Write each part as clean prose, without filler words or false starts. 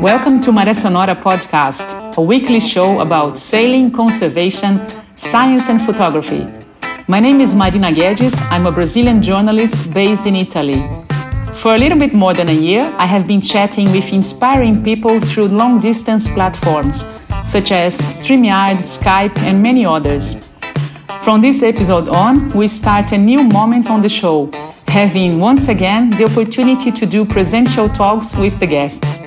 Welcome to Mare Sonora podcast, a weekly show about sailing, conservation, science and photography. My name is Marina Guedes. I'm a Brazilian journalist based in Italy. For a little bit more than a year, I have been chatting with inspiring people through long-distance platforms, such as StreamYard, Skype, and many others. From this episode on, we start a new moment on the show, having once again the opportunity to do presential talks with the guests.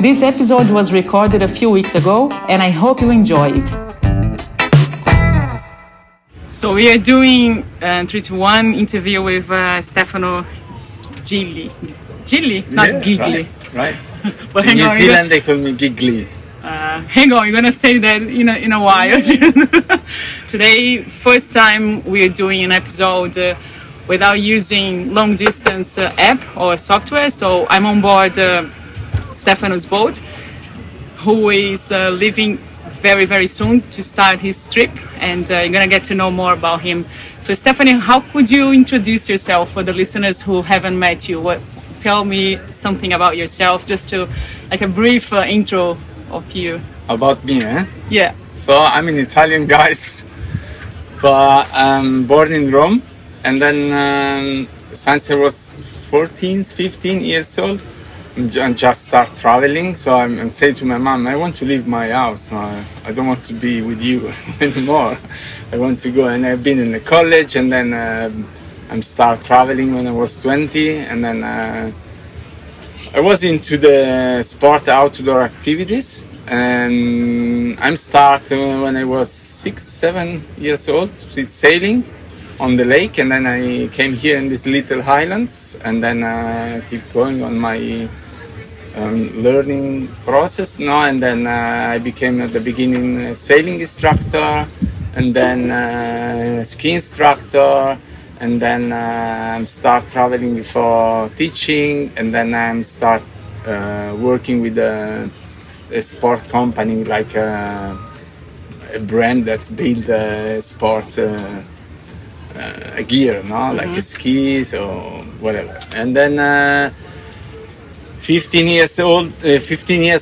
This episode was recorded a few weeks ago, and I hope you enjoy it. So we are doing a 3-to-1 interview with Stefano Gigli. Gigli? Not yeah, Gigli. Right. But in New Zealand they call me Gigli. Hang on, we're going to say that in a while. Today, first time we are doing an episode without using long distance app or software. So I'm on board Stefano's boat, who is leaving very, very soon to start his trip, and you're going to get to know more about him. So, Stephanie, how could you introduce yourself for the listeners who haven't met you? Tell me something about yourself, just to like a brief intro of you. About me, eh? Yeah. So, I'm an Italian, guys, but I'm born in Rome, and then since I was 15 years old, and just start traveling. So I say to my mom, I want to leave my house now. I don't want to be with you anymore. I want to go. And I've been in the college, and then I start traveling when I was 20. And then I was into the sport outdoor activities. And I start when I was 6-7 years old, with sailing on the lake, and then I came here in these little islands, and then I keep going on my learning process now, and then I became at the beginning a sailing instructor, and then ski instructor, and then I start traveling for teaching, and then I start working with a sport company, like a brand that build sport a gear, no? Mm-hmm. Like skis or whatever. And then 15 years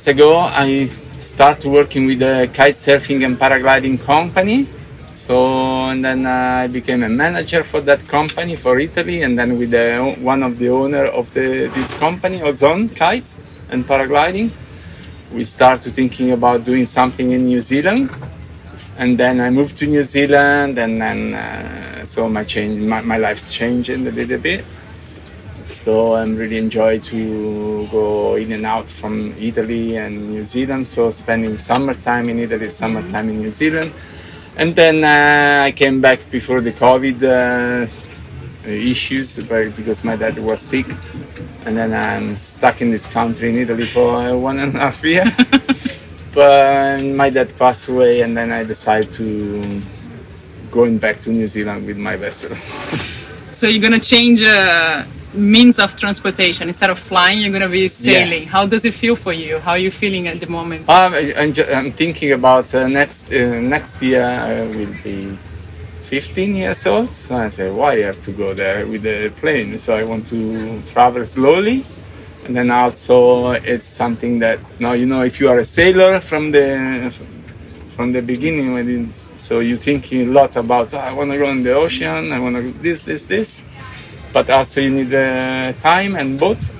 ago, I started working with a kite surfing and paragliding company. So, and then I became a manager for that company for Italy, and then with one of the owner of this company, Ozone Kites and Paragliding. We started thinking about doing something in New Zealand. And then I moved to New Zealand, and then so my life's changing a little bit. So I'm really enjoy to go in and out from Italy and New Zealand. So spending summertime in Italy, summertime in New Zealand. And then I came back before the COVID issues, because my dad was sick. And then I'm stuck in this country in Italy for 1.5 years. But my dad passed away, and then I decided to going back to New Zealand with my vessel. So you're going to change means of transportation. Instead of flying, you're going to be sailing. Yeah. How does it feel for you? How are you feeling at the moment? I'm thinking about next year I will be 15 years old. So I say, why I have to go there with the plane? So I want to travel slowly. And then also it's something that now if you are a sailor from the beginning, so you're thinking a lot about I want to go in the ocean, I want to do this, but also you need time and boats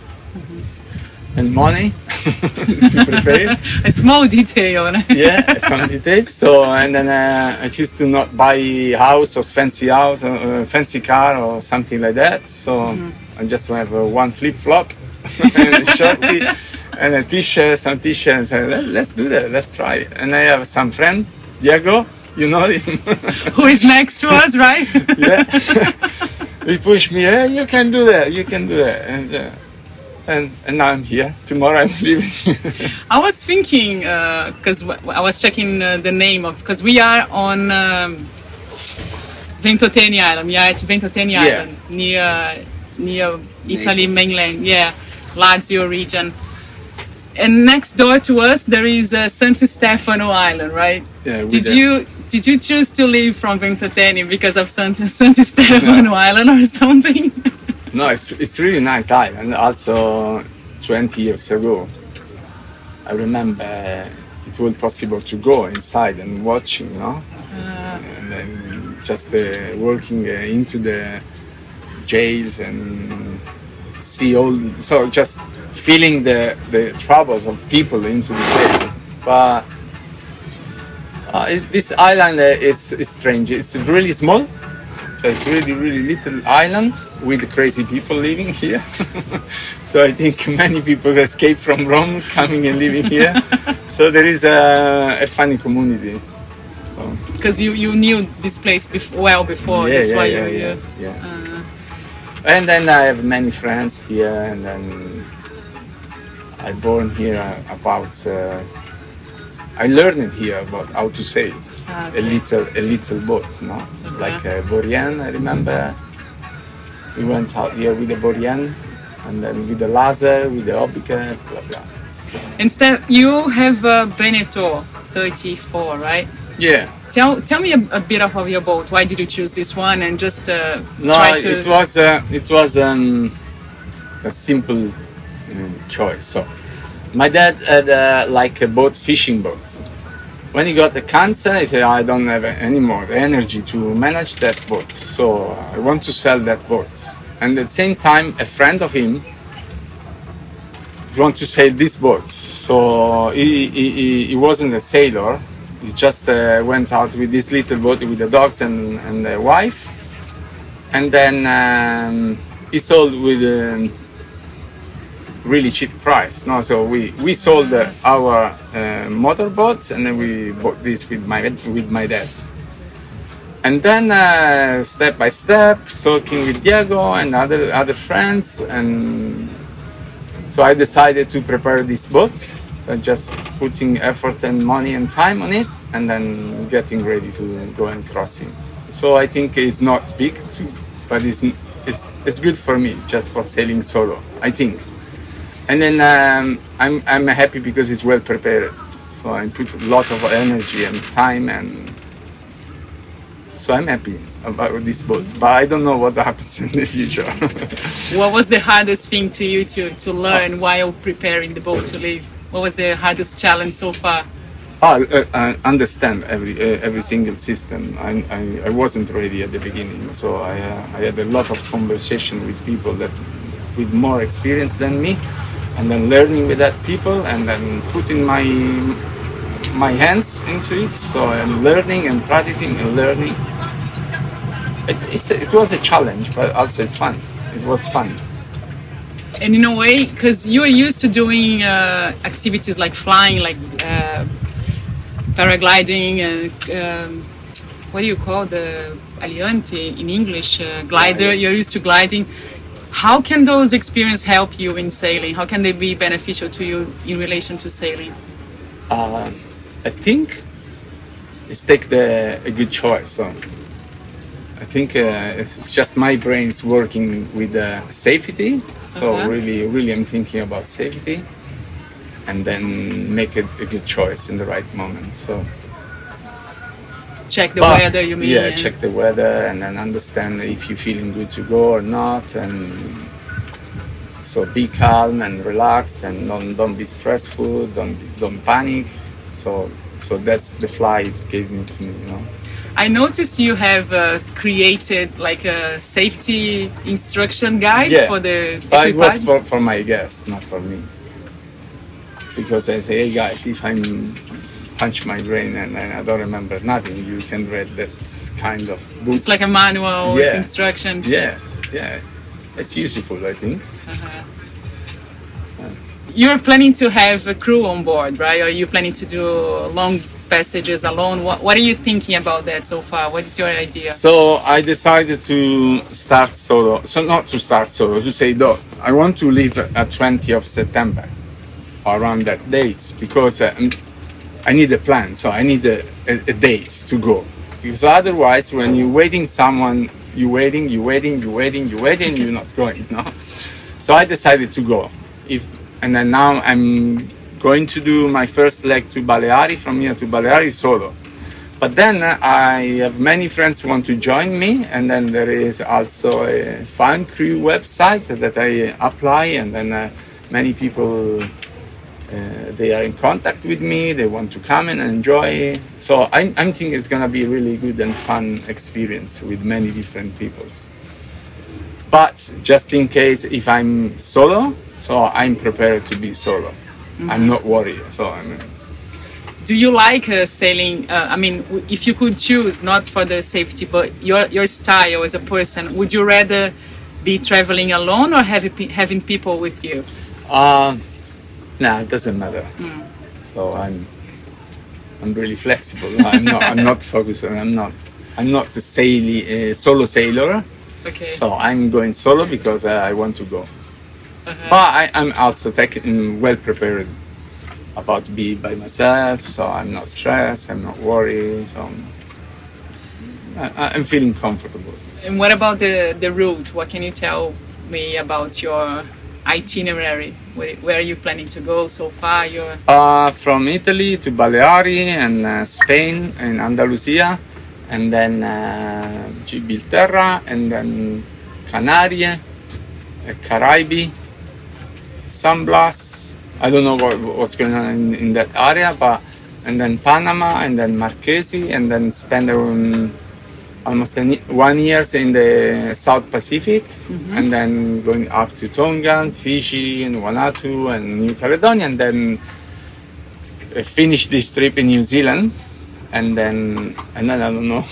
and money to prepare. A small detail. Yeah, some details. So and then I choose to not buy a house or fancy car or something like that. So I just have one flip flop. And a shorty and a t-shirt, some t-shirts. Let's do that. Let's try it. And I have some friend, Diego. You know him, who is next to us, right? Yeah. He pushed me. Hey, you can do that. You can do that. And now I'm here. Tomorrow I'm leaving. I was thinking because I was checking the name of, because we are on Ventotene Island. We are at Ventotene Island near Italy mainland. Yeah. Lazio region, and next door to us there is Santo Stefano Island, right? Yeah. Did you choose to leave from Ventotene because of Santo Stefano Island or something? No, it's really nice island. Also, 20 years ago, I remember it was possible to go inside and watching, you know, and then just walking into the jails and see all, so just feeling the troubles of people into the jail. But this island is strange. It's really small. So it's really, really little island with crazy people living here. So I think many people escape from Rome, coming and living here. So there is a funny community. Because so. you knew this place well before, yeah, that's why you were here. Yeah. And then I have many friends here, and then I born here about. I learned here about how to sail. Okay. A little boat, no? Okay. Like a Borean, I remember. We went out here with a Borean, and then with the laser, with the Obicat, blah, blah. And Steph, you have a Beneteau 34, right? Yeah. Tell me a bit of your boat. Why did you choose this one? And just try to... It was a simple choice. So, my dad had like a boat, fishing boat. When he got a cancer, he said, I don't have any more energy to manage that boat, so I want to sell that boat. And at the same time, a friend of him wants to sail this boat. So he wasn't a sailor, he just went out with this little boat with the dogs and the wife. And then he sold with a really cheap price, no? So we sold our motorboats, and then we bought this with my dad. And then step by step, talking with Diego and other friends, and so I decided to prepare this boat. So just putting effort and money and time on it, and then getting ready to go and crossing. So I think it's not big too, but it's good for me, just for sailing solo, I think. And then I'm happy because it's well prepared. So I put a lot of energy and time, and so I'm happy about this boat. But I don't know what happens in the future. What was the hardest thing to you to learn while preparing the boat to leave? What was the hardest challenge so far? I understand every single system. I wasn't ready at the beginning, so I had a lot of conversation with people that with more experience than me. And then learning with that people, and then putting my hands into it. So I'm learning and practicing and learning. It was a challenge, but also it's fun. It was fun. And in a way, because you are used to doing activities like flying, like paragliding, and what do you call the aliante in English? Glider. Yeah, yeah. You're used to gliding. How can those experiences help you in sailing? How can they be beneficial to you in relation to sailing? I think it's a good choice. So I think it's just my brain's working with safety. So really, really, I'm thinking about safety, and then make a good choice in the right moment. So check the weather, you mean? Yeah, check the weather, and then understand if you're feeling good to go or not. And so be calm and relaxed, and don't be stressful, don't panic. So that's the flight gave me to me, you know. I noticed you have created like a safety instruction guide for the equipage. But it was for my guests, not for me. Because I say, hey guys, if I'm punch my brain and I don't remember nothing, you can read that kind of book. It's like a manual with instructions. Yeah. It's useful, I think. You're planning to have a crew on board, right? Or are you planning to do long passages alone? What are you thinking about that so far? What is your idea? So I decided to start solo. So not to start solo, to say, though, I want to leave at 20th of September, around that date, because I need a plan, so I need a date to go. Because otherwise, when you're waiting someone, you're waiting, you're not going, no? So I decided to go. And then now I'm going to do my first leg to Baleari, from here to Baleari solo. But then I have many friends who want to join me, and then there is also a fan crew website that I apply, and then many people they are in contact with me, they want to come and enjoy. So I'm thinking it's gonna be a really good and fun experience with many different peoples. But just in case if I'm solo, so I'm prepared to be solo. Mm-hmm. I'm not worried, so I mean. Do you like sailing? I mean, if you could choose, not for the safety, but your style as a person, would you rather be traveling alone or having people with you? No, it doesn't matter. Mm. So I'm really flexible. I'm not focused on. I'm not a solo sailor. Okay. So I'm going solo because I want to go. Uh-huh. But I'm also well prepared about to be by myself, so I'm not stressed, I'm not worried, so I'm feeling comfortable. And what about the route? What can you tell me about your itinerary? Where are you planning to go so far? From Italy to Baleari and Spain and Andalusia, and then Gibraltar, and then Canaries, Caribe, San Blas. I don't know what's going on in that area, but and then Panama, and then Marquesas, and then spend almost 1 year in the South Pacific, mm-hmm. and then going up to Tonga, and Fiji, and Vanuatu, and New Caledonia, and then finish this trip in New Zealand, and then I don't know.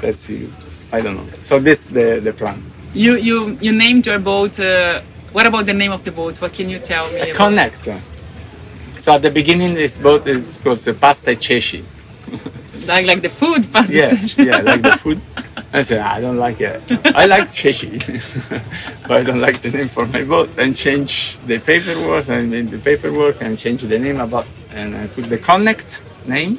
Let's see, I don't know. So this the plan. You named your boat. What about the name of the boat? What can you tell me about? Connect. So at the beginning, this boat is called the Pasta e Ceci. Like the food, pasta. Yeah, like the food. I said, I don't like it. I like Ceci, but I don't like the name for my boat. And change the paperwork, and change the name and I put the Connect name.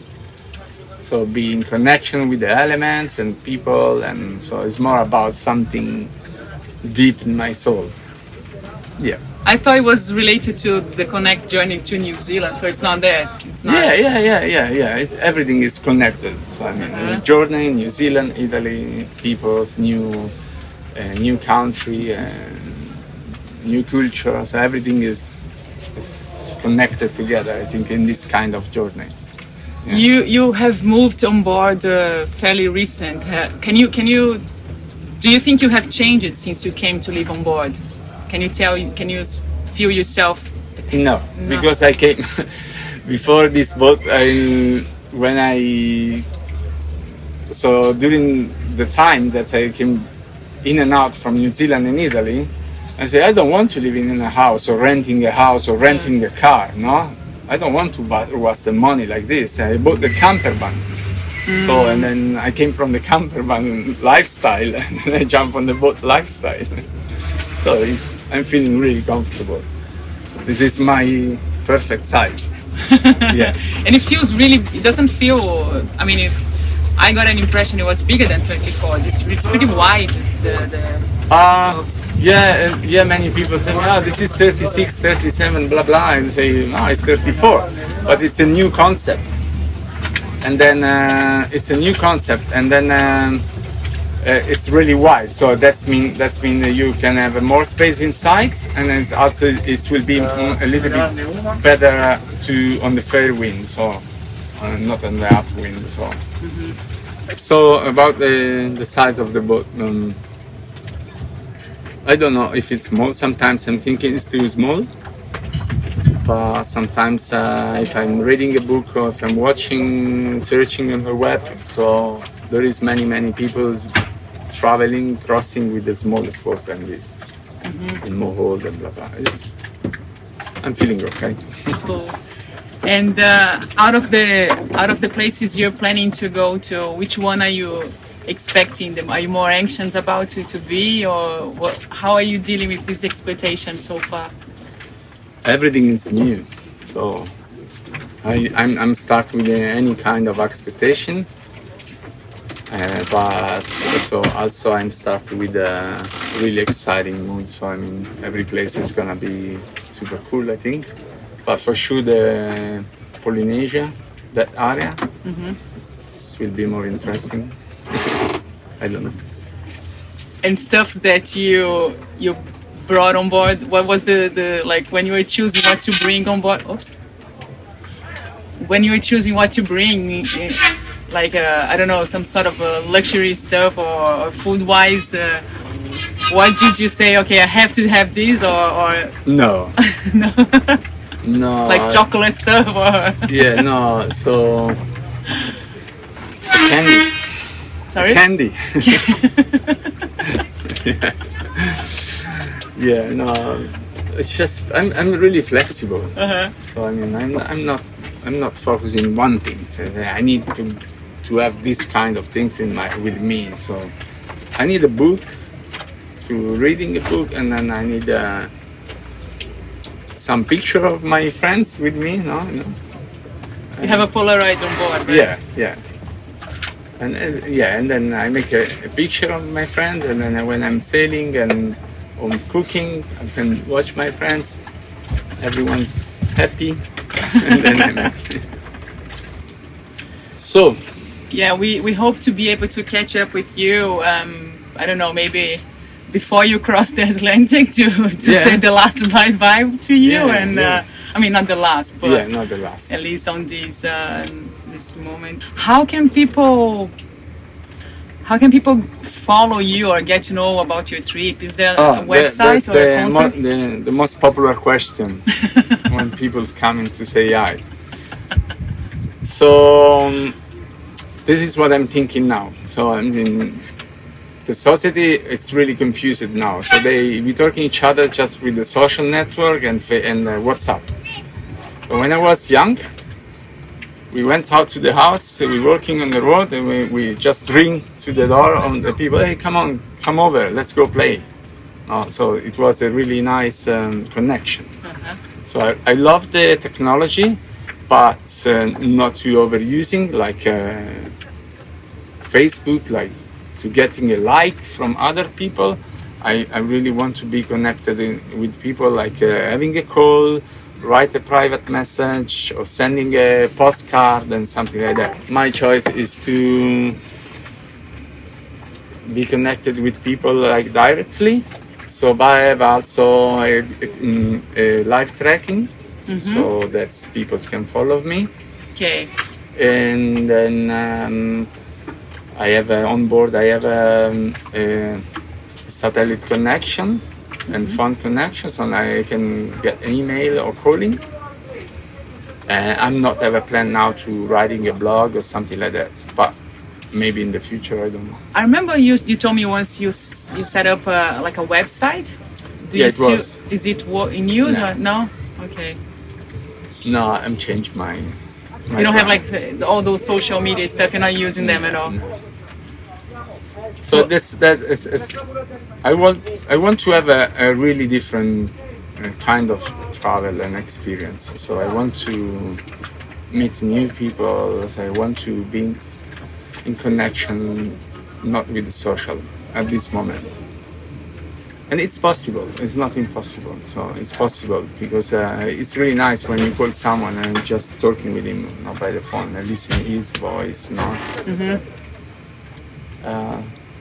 So be in connection with the elements and people, and so it's more about something deep in my soul. Yeah, I thought it was related to the Connect journey to New Zealand, so it's not there. It's not. Yeah. It's everything is connected. So I mean, the journey, New Zealand, Italy, peoples, new country, new culture. So everything is connected together. I think in this kind of journey. Yeah. You have moved on board fairly recent. Do you think you have changed since you came to live on board? Can you feel yourself? No, because I came before this boat. During the time that I came in and out from New Zealand and Italy, I said, I don't want to live in a house or renting a house or renting a car. No, I don't want to waste the money like this. I bought the camper van. Mm. So, and then I came from the camper van lifestyle and then I jumped on the boat lifestyle. So I'm feeling really comfortable. This is my perfect size. Yeah, and it feels really. It doesn't feel. I mean, I got an impression it was bigger than 24. It's pretty wide. Yeah. Many people say, "Oh, this is 36, 37, blah blah," and say, "No, it's 34." But it's a new concept. And then it's really wide, so that means that you can have more space inside, and it's also it will be a little bit better to on the fair wind, so not on the upwind. So, mm-hmm. So about the size of the boat, I don't know if it's small. Sometimes I'm thinking it's too small, but sometimes if I'm reading a book or if I'm searching on the web, so there is many people traveling, crossing with the smallest boat than this, mm-hmm. in more hold and blah blah. I'm feeling okay. Cool. And out of the places you're planning to go to, which one are you expecting them? Are you more anxious about it to be, or how are you dealing with this expectation so far? Everything is new, so I'm start with any kind of expectation. But also I'm starting with a really exciting mood, so I mean every place is gonna be super cool, I think. But for sure the Polynesia, that area, mm-hmm. This will be more interesting. I don't know. And stuff that you brought on board? What was the like when you were choosing what to bring on board? Oops. When you were choosing what to bring, like I don't know, some sort of luxury stuff or food-wise, what did you say? Okay, I have to have this or no, no, no, like chocolate stuff or yeah, no, so candy. Sorry? Candy. Yeah. Yeah, no, it's just I'm really flexible. Uh-huh. So I mean I'm not focusing on one thing. So I need to have these kind of things in my with me. So I need a book to reading a book, and then I need some picture of my friends with me. No. You have a Polaroid on board, right? Yeah. And then I make a picture of my friend, and then when I'm sailing and on cooking, I can watch my friends. Everyone's happy, and then I'm happy. So, yeah, we hope to be able to catch up with you. I don't know, maybe before you cross the Atlantic to say the last bye to you, I mean not the last, but not the last. At least on these. This moment, how can people follow you or get to know about your trip? Is there a website or a contact? The most popular question when people's coming to say hi. So this is what I'm thinking now. So I mean, the society it's really confused now. So we talking each other just with the social network and WhatsApp. But when I was young. We went out to the house, we working on the road, and we just ring to the door on the people, hey, come over, let's go play. So it was a really nice connection. Uh-huh. So I love the technology, but not too overusing, like Facebook, like to getting a like from other people. I really want to be connected with people, like having a call, write a private message or sending a postcard and something like that. My choice is to be connected with people like directly. So I have also a live tracking, so that people can follow me. Okay. And then I have on board. I have a satellite connection. And phone connections, and I can get an email or calling. And I'm not ever plan now to writing a blog or something like that, but maybe in the future, I don't know. I remember you told me once you set up like a website. Is it in use or no? Okay. No, I'm changed my you don't plan. Have like all those social media stuff. You're not using them at all. No. So that's I want to have a really different kind of travel and experience. So I want to meet new people. So I want to be in connection, not with the social at this moment. And it's possible. It's not impossible. So it's possible because it's really nice when you call someone and just talking with him, not by the phone, and listening his voice, not. Mm-hmm.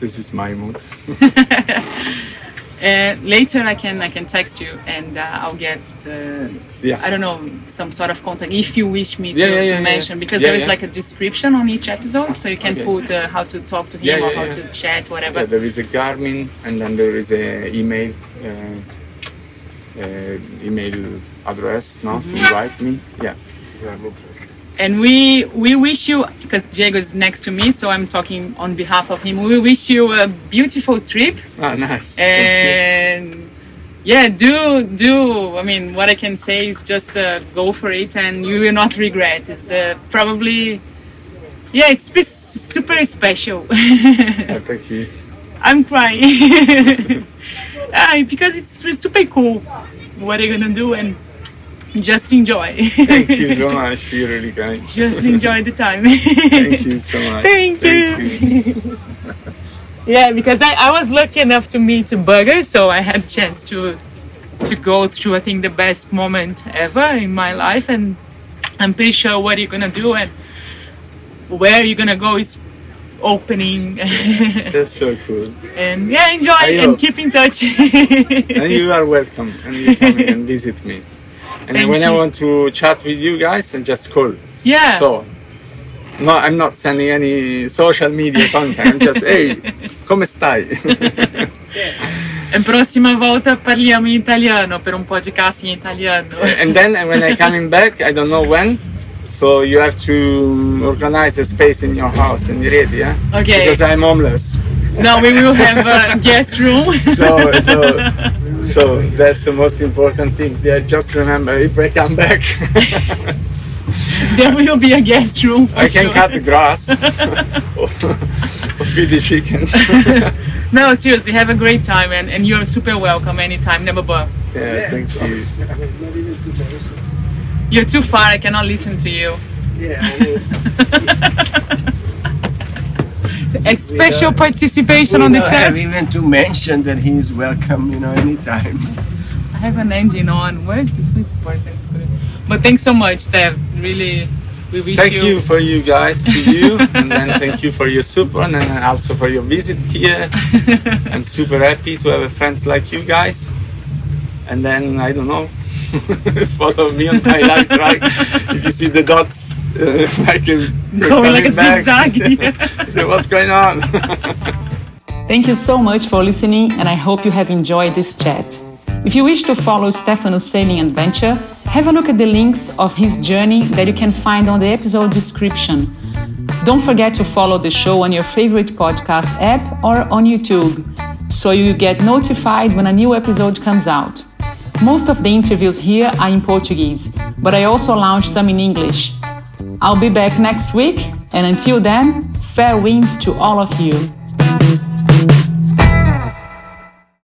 This is my mood. Later I can text you and I'll get I don't know, some sort of contact if you wish me to mention because there is like a description on each episode, so you can put how to talk to him or how to chat, whatever. There is a Garmin and then there is a email email address to write me. And we wish you, because Diego is next to me, so I'm talking on behalf of him. We wish you a beautiful trip. Oh, nice. And thank you. Yeah, do. I mean, what I can say is just go for it, and you will not regret. It's it's super special. Oh, thank you. I'm crying because it's super cool. What are you gonna do and? Just enjoy. Thank you so much. You're really kind. Just enjoy the time. Thank you so much. Thank you. Yeah, because I was lucky enough to meet Burger, so I had a chance to go through, I think, the best moment ever in my life. And I'm pretty sure what you're going to do and where you're going to go is opening. That's so cool. And yeah, enjoy and keep in touch. And you are welcome, and you come and visit me. And when I want to chat with you guys, and just call. Yeah. So, no, I'm not sending any social media content. I'm just, hey, come stai? And prossima volta parliamo in italiano per un podcast in italiano. And then when I'm coming back, I don't know when. So you have to organize a space in your house in Iredia. Okay. Because I'm homeless. No, we will have a guest room. So that's the most important thing. Yeah, just remember, if I come back, there will be a guest room for sure. I can cut the grass or feed the chicken. No, seriously, have a great time, and you're super welcome anytime, never bother. Yeah, thank you. Not even 2 days. You're too far, I cannot listen to you. Yeah, I will. A special participation on the chat. I have even to mention that he is welcome, you know, anytime. I have an engine on. Where is this person? But thanks so much, Steph. Really, we wish thank you. Thank you for you guys, to you. And then thank you for your support and also for your visit here. I'm super happy to have friends like you guys. And then, I don't know. Follow me on my live track. If you see the dots, like going like a zigzag. So what's going on? Thank you so much for listening, and I hope you have enjoyed this chat. If you wish to follow Stefano's sailing adventure, have a look at the links of his journey that you can find on the episode description. Don't forget to follow the show on your favorite podcast app or on YouTube, so you get notified when a new episode comes out. Most of the interviews here are in Portuguese, but I also launched some in English. I'll be back next week, and until then, fair winds to all of you.